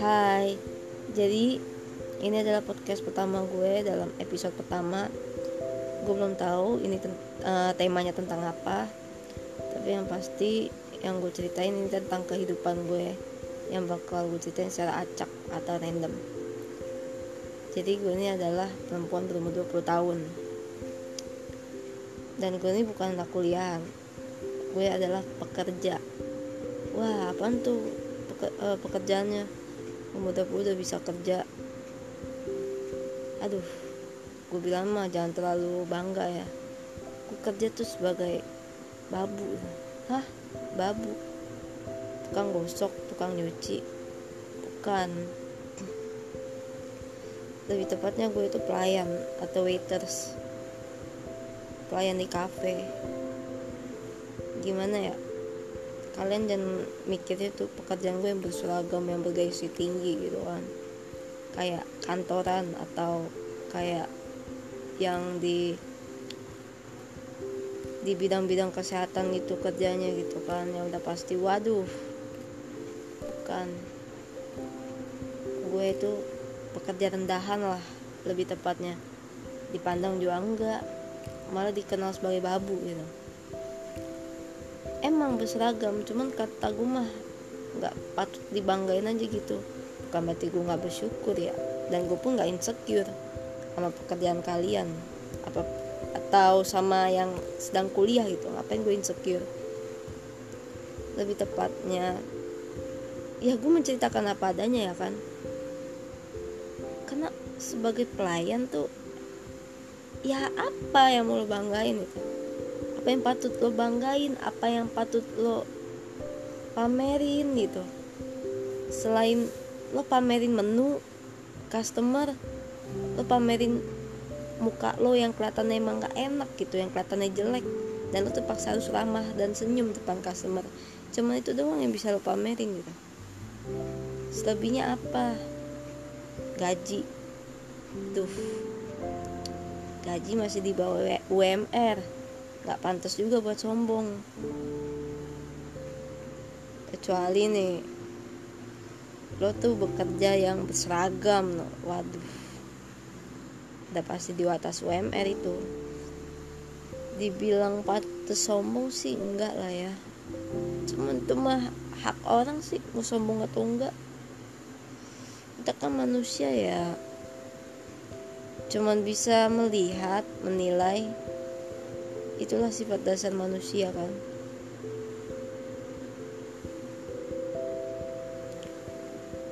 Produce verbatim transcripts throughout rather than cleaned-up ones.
Hai, jadi ini adalah podcast pertama gue dalam episode pertama. Gue belum tahu ini ten- uh, temanya tentang apa, tapi yang pasti yang gue ceritain ini tentang kehidupan gue yang bakal gue ceritain secara acak atau random. Jadi gue ini adalah perempuan berumur dua puluh tahun dan gue ini bukan anak kuliahan. Gue adalah pekerja. Wah, apaan tuh Peke, uh, pekerjaannya? Umur dua puluh udah bisa kerja. Aduh, gue bilang mah jangan terlalu bangga ya. Gue kerja tuh sebagai babu. Hah? Babu? Tukang gosok, tukang nyuci? Bukan. Lebih tepatnya gue itu pelayan atau waiters. Pelayan di kafe. Gimana ya, kalian jangan mikirnya tuh pekerjaan gue yang berseragam, yang bergengsi tinggi gitu kan, kayak kantoran atau kayak yang di di bidang-bidang kesehatan gitu kerjanya gitu kan, yang udah pasti waduh. Bukan, gue itu pekerja rendahan lah lebih tepatnya, dipandang juga enggak, malah dikenal sebagai babu gitu. Emang berseragam, cuman kata gue mah gak patut dibanggain aja gitu. Bukan berarti gue gak bersyukur ya, dan gue pun gak insecure sama pekerjaan kalian apa, atau sama yang sedang kuliah gitu. Ngapain gue insecure? Lebih tepatnya ya gue menceritakan apa adanya ya kan. Karena sebagai pelayan tuh ya apa yang mau lo banggain gitu, apa yang patut lo banggain, apa yang patut lo pamerin gitu. Selain lo pamerin menu, customer, lo pamerin muka lo yang kelihatannya emang gak enak gitu, yang kelihatannya jelek, dan lo terpaksa harus ramah dan senyum depan customer. Cuma itu doang yang bisa lo pamerin gitu. Selebihnya apa? Gaji. Duh, gaji masih di bawah U M R. Gak pantas juga buat sombong. Kecuali nih lo tuh bekerja yang berseragam, waduh, udah pasti di atas U M R itu. Dibilang pantas sombong sih enggak lah ya, cuman itu mah hak orang sih mau sombong atau enggak. Kita kan manusia ya, cuman bisa melihat, menilai. Itulah sifat dasar manusia kan.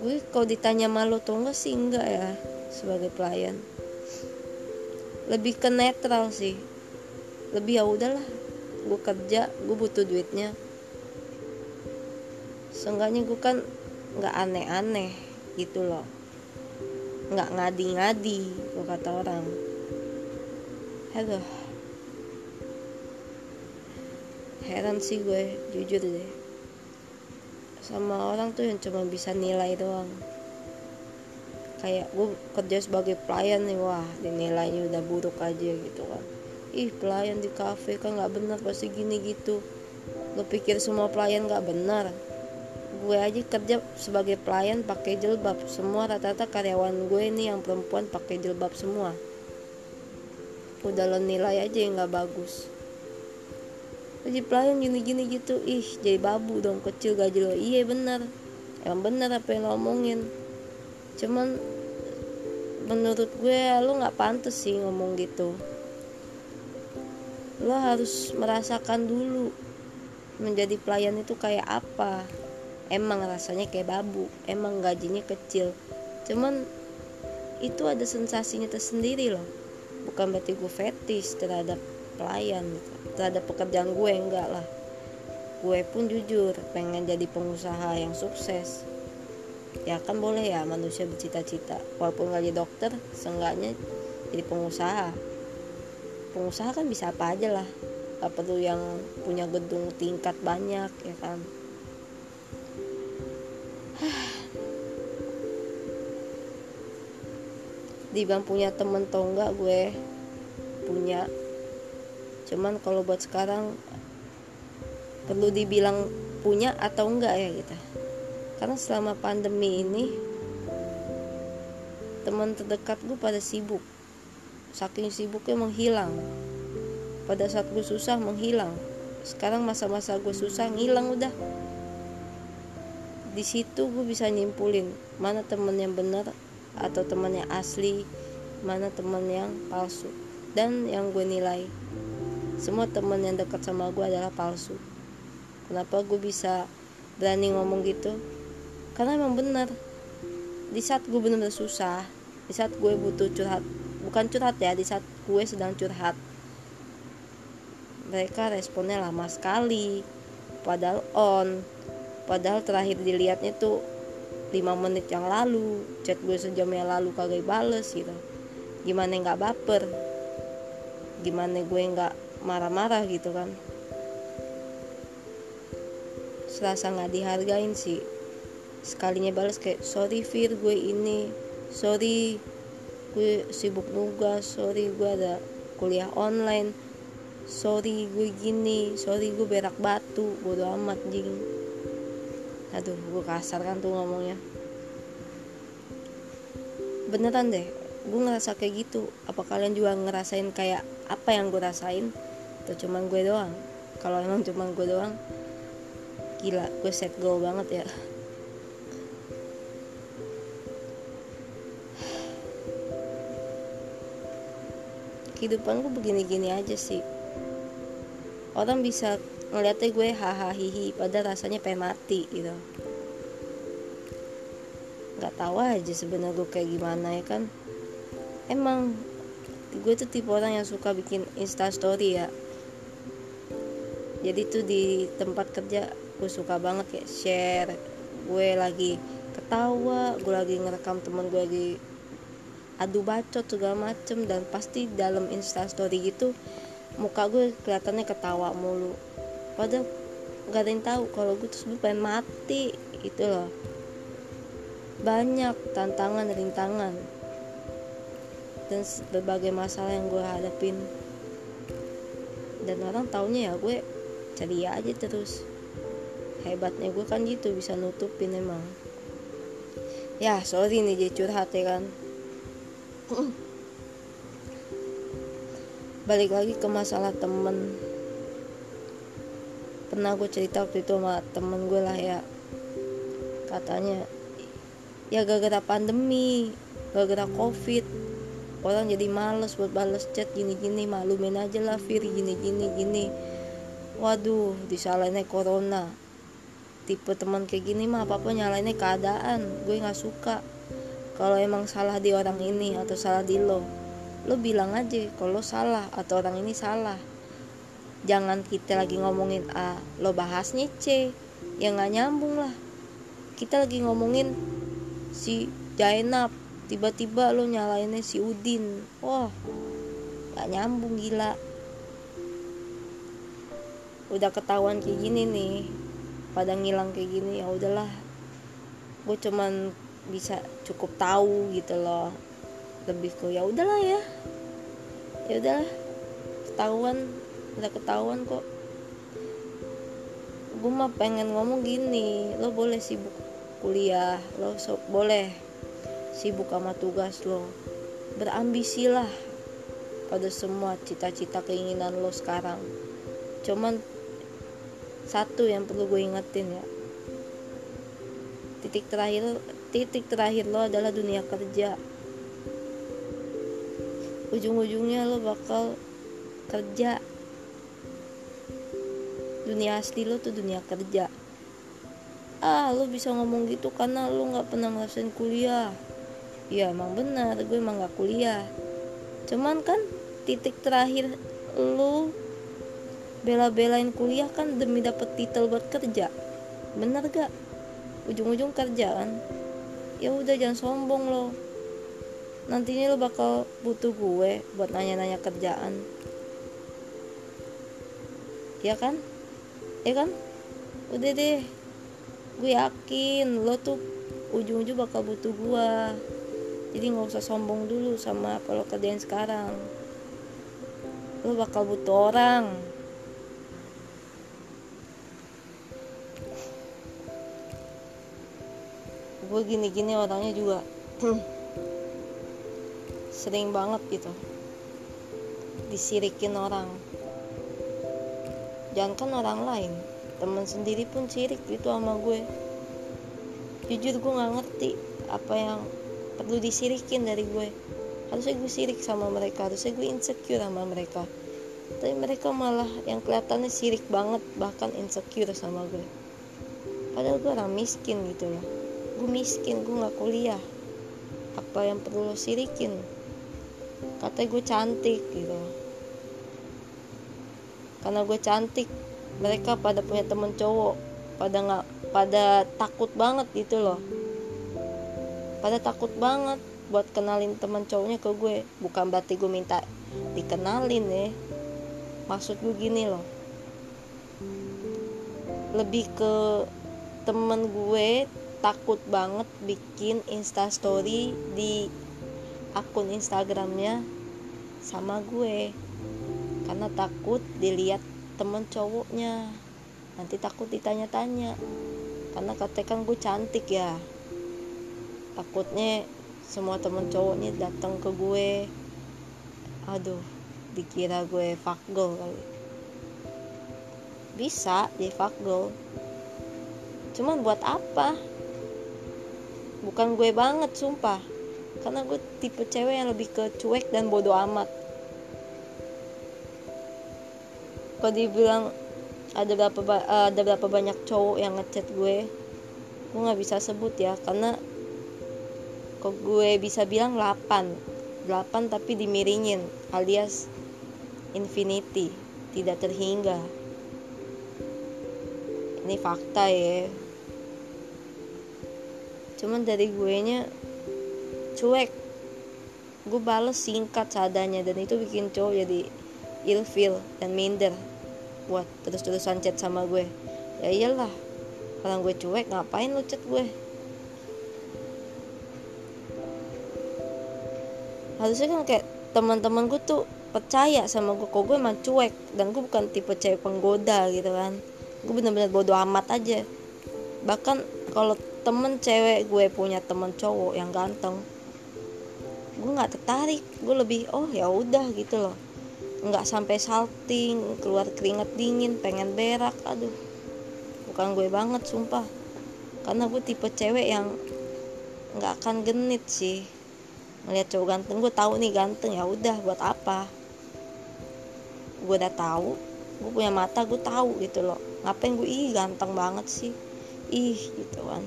Gue kalau ditanya malu atau enggak sih enggak ya. Sebagai pelayan lebih ke netral sih. Lebih ya udahlah, gue kerja, gue butuh duitnya. Seenggaknya gue kan gak aneh-aneh gitu loh, gak ngadi-ngadi gue kata orang. Halo, heran sih gue, jujur deh, sama orang tuh yang cuma bisa nilai doang. Kayak gue kerja sebagai pelayan nih, wah dinilainya udah buruk aja gitu kan. Ih, pelayan di kafe kan gak benar pasti gini gitu. Lo pikir semua pelayan gak benar? Gue aja kerja sebagai pelayan pakai jilbab. Semua rata-rata karyawan gue ini yang perempuan pakai jilbab semua. Udah lo nilai aja yang gak bagus. Jadi pelayan gini-gini gitu, ih jadi babu dong, kecil gaji lo. Iya benar, emang benar apa yang lo omongin. Cuman menurut gue lo gak pantas sih ngomong gitu. Lo harus merasakan dulu menjadi pelayan itu kayak apa. Emang rasanya kayak babu, emang gajinya kecil, cuman itu ada sensasinya tersendiri loh. Bukan berarti gue fetish terhadap pelayan gitu, terhadap pekerjaan gue, enggak lah. Gue pun jujur pengen jadi pengusaha yang sukses. Ya kan boleh ya manusia bercita-cita, walaupun gak jadi dokter, seenggaknya jadi pengusaha. Pengusaha kan bisa apa aja lah, gak perlu yang punya gedung tingkat banyak ya kan. Dibang punya temen atau enggak, gue punya. Cuman kalau buat sekarang perlu dibilang punya atau enggak ya kita. Karena selama pandemi ini teman terdekat gue pada sibuk, saking sibuknya menghilang. Pada saat gue susah menghilang. Sekarang masa-masa gue susah ngilang udah. Di situ gue bisa nyimpulin mana teman yang benar atau teman yang asli, mana teman yang palsu. Dan yang gue nilai semua teman yang dekat sama gue adalah palsu. Kenapa gue bisa berani ngomong gitu? Karena emang benar. Di saat gue benar-benar susah, di saat gue butuh curhat, bukan curhat ya, di saat gue sedang curhat, mereka responnya lama sekali. Padahal on, padahal terakhir dilihatnya tuh lima menit yang lalu. Chat gue sejam yang lalu kagak bales gitu. Gimana gak baper, gimana gue gak marah-marah gitu kan. Serasa gak dihargain sih. Sekalinya balas kayak, sorry Fir, gue ini, sorry gue sibuk nugas, sorry gue ada kuliah online, sorry gue gini, sorry gue berak batu, bodo amat jing. Aduh, gue kasar kan tuh ngomongnya. Beneran deh, gue ngerasa kayak gitu. Apa kalian juga ngerasain kayak apa yang gue rasain? Atau cuman gue doang? Kalau emang cuman gue doang, gila, gue set go banget ya. Kehidupan gue begini-gini aja sih. Orang bisa ngeliatnya gue hahaha hihi, padahal rasanya pengen mati gitu. Gak tahu aja sebenarnya gue kayak gimana ya kan. Emang gue tuh tipe orang yang suka bikin instastory ya. Jadi tuh di tempat kerja gue suka banget kayak share gue lagi ketawa, gue lagi ngerekam temen gue lagi adu bacot segala macem. Dan pasti dalam instastory gitu muka gue kelihatannya ketawa mulu, padahal gak ada yang tahu kalau gue tuh sebenernya pengen mati gitu loh. Banyak tantangan, rintangan, dan berbagai masalah yang gue hadapin. Dan orang taunya ya gue ceria aja terus. Hebatnya gue kan gitu, bisa nutupin emang. Ya sorry nih jadi curhat ya kan. Balik lagi ke masalah temen. Pernah gue cerita waktu itu sama temen gue lah ya. Katanya ya gara-gara pandemi, gara-gara covid, orang jadi males buat balas chat gini-gini. Malumin aja lah Fir, gini-gini-gini. Waduh, disalahinnya corona. Tipe teman kayak gini mah apa-apa nyalainnya keadaan. Gue gak suka. Kalau emang salah di orang ini atau salah di lo, lo bilang aja kalau salah atau orang ini salah. Jangan kita lagi ngomongin A, lo bahasnya C. Ya gak nyambung lah. Kita lagi ngomongin si Jainab, tiba-tiba lo nyalainnya si Udin. Wah, gak nyambung gila. Udah ketahuan kayak gini nih, pada ngilang kayak gini, ya udahlah. Gue cuman bisa cukup tahu gitu loh. Lebih ke ya udahlah ya. Ya udahlah. Ketahuan, udah ketahuan kok. Gue mah pengen ngomong gini, lo boleh sibuk kuliah, lo so- boleh sibuk sama tugas lo. Berambisilah pada semua cita-cita keinginan lo sekarang. Cuman satu yang perlu gue ingetin ya, titik terakhir titik terakhir lo adalah dunia kerja. Ujung-ujungnya lo bakal kerja. Dunia asli lo tuh dunia kerja. Ah, lo bisa ngomong gitu karena lo gak pernah ngerasain kuliah. Ya emang benar, gue emang gak kuliah. Cuman kan titik terakhir lo bela-belain kuliah kan demi dapat titel buat kerja. Bener gak? Ujung-ujung kerjaan. Ya udah, jangan sombong lo. Nantinya lo bakal butuh gue buat nanya-nanya kerjaan. Ya kan? Ya kan? Udah deh. Gue yakin lo tuh ujung-ujung bakal butuh gue. Jadi gak usah sombong dulu sama apa lo kerjain sekarang. Lo bakal butuh orang. gue gini-gini orangnya juga sering banget gitu disirikin orang, jangankan orang lain, teman sendiri pun sirik gitu sama gue. Jujur gue nggak ngerti apa yang perlu disirikin dari gue. Harusnya gue sirik sama mereka, harusnya gue insecure sama mereka, tapi mereka malah yang kelihatannya sirik banget, bahkan insecure sama gue. Padahal gue orang miskin gitu loh. Gue miskin, gue gak kuliah. Apa yang perlu lo sirikin? Katanya gue cantik gitu. Karena gue cantik, mereka pada punya temen cowok, pada gak, pada takut banget gitu loh. Pada takut banget buat kenalin teman cowoknya ke gue. Bukan berarti gue minta dikenalin ya, maksud gue gini loh, lebih ke temen gue takut banget bikin instastory di akun Instagramnya sama gue, karena takut dilihat temen cowoknya, nanti takut ditanya-tanya, karena katanya kan gue cantik ya, takutnya semua temen cowoknya datang ke gue. Aduh, dikira gue fuck girl kali. Bisa jadi fuck girl, cuman buat apa? Bukan gue banget sumpah, karena gue tipe cewek yang lebih ke cuek dan bodo amat. Kalau dibilang ada berapa, ada berapa banyak cowok yang ngechat gue, gue gak bisa sebut ya, karena kok gue bisa bilang delapan delapan tapi dimiringin alias infinity, tidak terhingga. Ini fakta ya, cuman dari gue nya cuek. Gue bales singkat seadanya, dan itu bikin cowok jadi ilfeel dan minder buat terus-terusan chat sama gue. Ya iyalah, kalau gue cuek ngapain lo chat gue? Harusnya kan kayak teman-teman gue tuh percaya sama gue, kok gue emang cuek, dan gue bukan tipe cewek penggoda gitu kan. Gue bener-bener bodo amat aja. Bahkan kalau temen cewek gue punya temen cowok yang ganteng, gue nggak tertarik. Gue lebih oh ya udah gitu loh. Nggak sampai salting, keluar keringat dingin, pengen berak. Aduh, bukan gue banget sumpah. Karena gue tipe cewek yang nggak akan genit sih. Ngeliat cowok ganteng, gue tahu nih ganteng, ya udah buat apa? Gue udah tahu, gue punya mata, gue tahu gitu loh. Ngapain gue ih ganteng banget sih, ih gitu kan.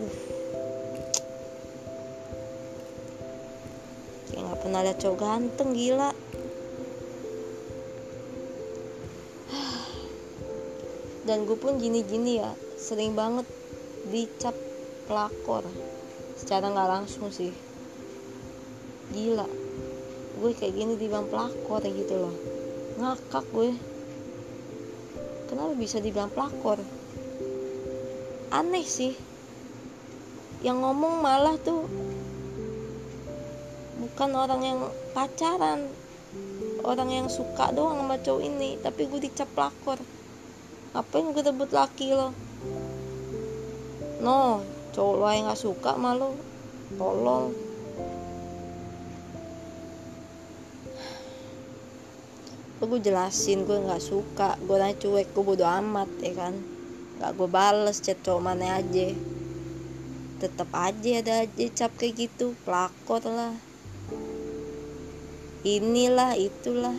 Aduh, kayak nggak pernah lihat cowok ganteng, gila. Dan gue pun gini-gini ya, sering banget dicap pelakor. Secara nggak langsung sih, gila, gue kayak gini dibilang pelakor gitu loh. Ngakak gue, kenapa bisa dibilang pelakor? Aneh sih, yang ngomong malah tuh bukan orang yang pacaran, orang yang suka doang sama cowok ini, tapi gue dicap pelakor. Ngapain gue rebut laki lo? No, cowok lo yang gak suka malu, tolong. Gue jelasin gue gak suka, gue nanya cuek, gue bodo amat ya kan. Gak gue bales chat cowok mana aja, tetap aja ada aja cap kayak gitu, pelakor lah, inilah itulah.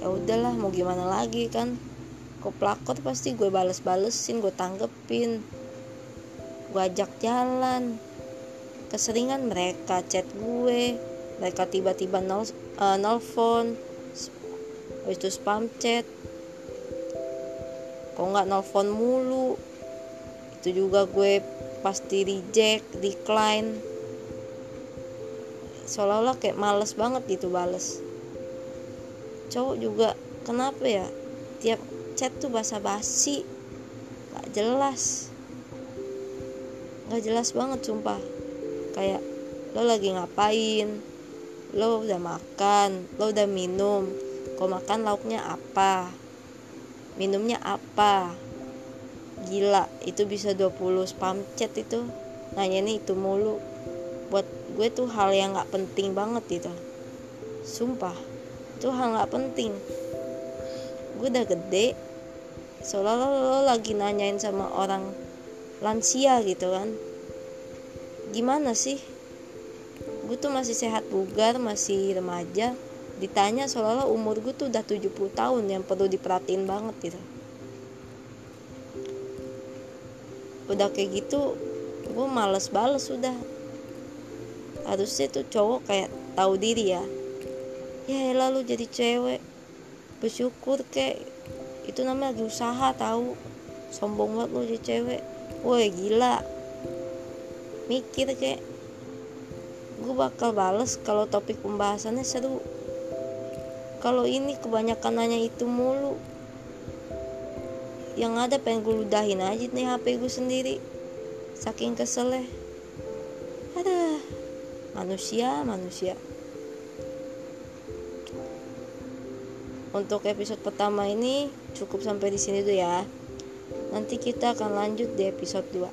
Ya udahlah, mau gimana lagi kan. Kok pelakor pasti gue bales-balesin, gue tanggepin, gue ajak jalan. Keseringan mereka chat gue, mereka tiba-tiba nol, uh, nelfon, habis itu spam chat. Kok nggak nelfon mulu? Itu juga gue pasti reject, decline. Seolah-olah kayak males banget gitu bales. Cowok juga kenapa ya? Tiap chat tuh basa-basi, gak jelas, gak jelas banget sumpah. Kayak lo lagi ngapain, lo udah makan, lo udah minum, kok makan lauknya apa, minumnya apa, gila, itu bisa dua puluh spam chat itu, nanyanya itu mulu. Buat gue tuh hal yang gak penting banget itu, sumpah, itu hal gak penting. Gue udah gede, seolah-olah lo lagi nanyain sama orang lansia gitu kan. Gimana sih, gue tuh masih sehat bugar, masih remaja, ditanya seolah-olah umur gue tuh udah tujuh puluh tahun yang perlu diperhatiin banget gitu. Udah kayak gitu gue males bales udah. Harusnya tuh cowok kayak tahu diri ya. Ya lalu jadi cewek, bersyukur kek, itu namanya lagi usaha tahu. Sombong banget lo jadi cewek, woi gila, mikir kek. Gue bakal bales kalau topik pembahasannya seru. Kalau ini kebanyakan nanya itu mulu, yang ada pengen gue ludahin aja nih H P gue sendiri, saking keselnya. Aduh, manusia manusia. Untuk episode pertama ini cukup sampai di sini dulu ya. Nanti kita akan lanjut di episode dua.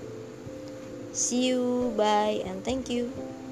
See you, bye and thank you.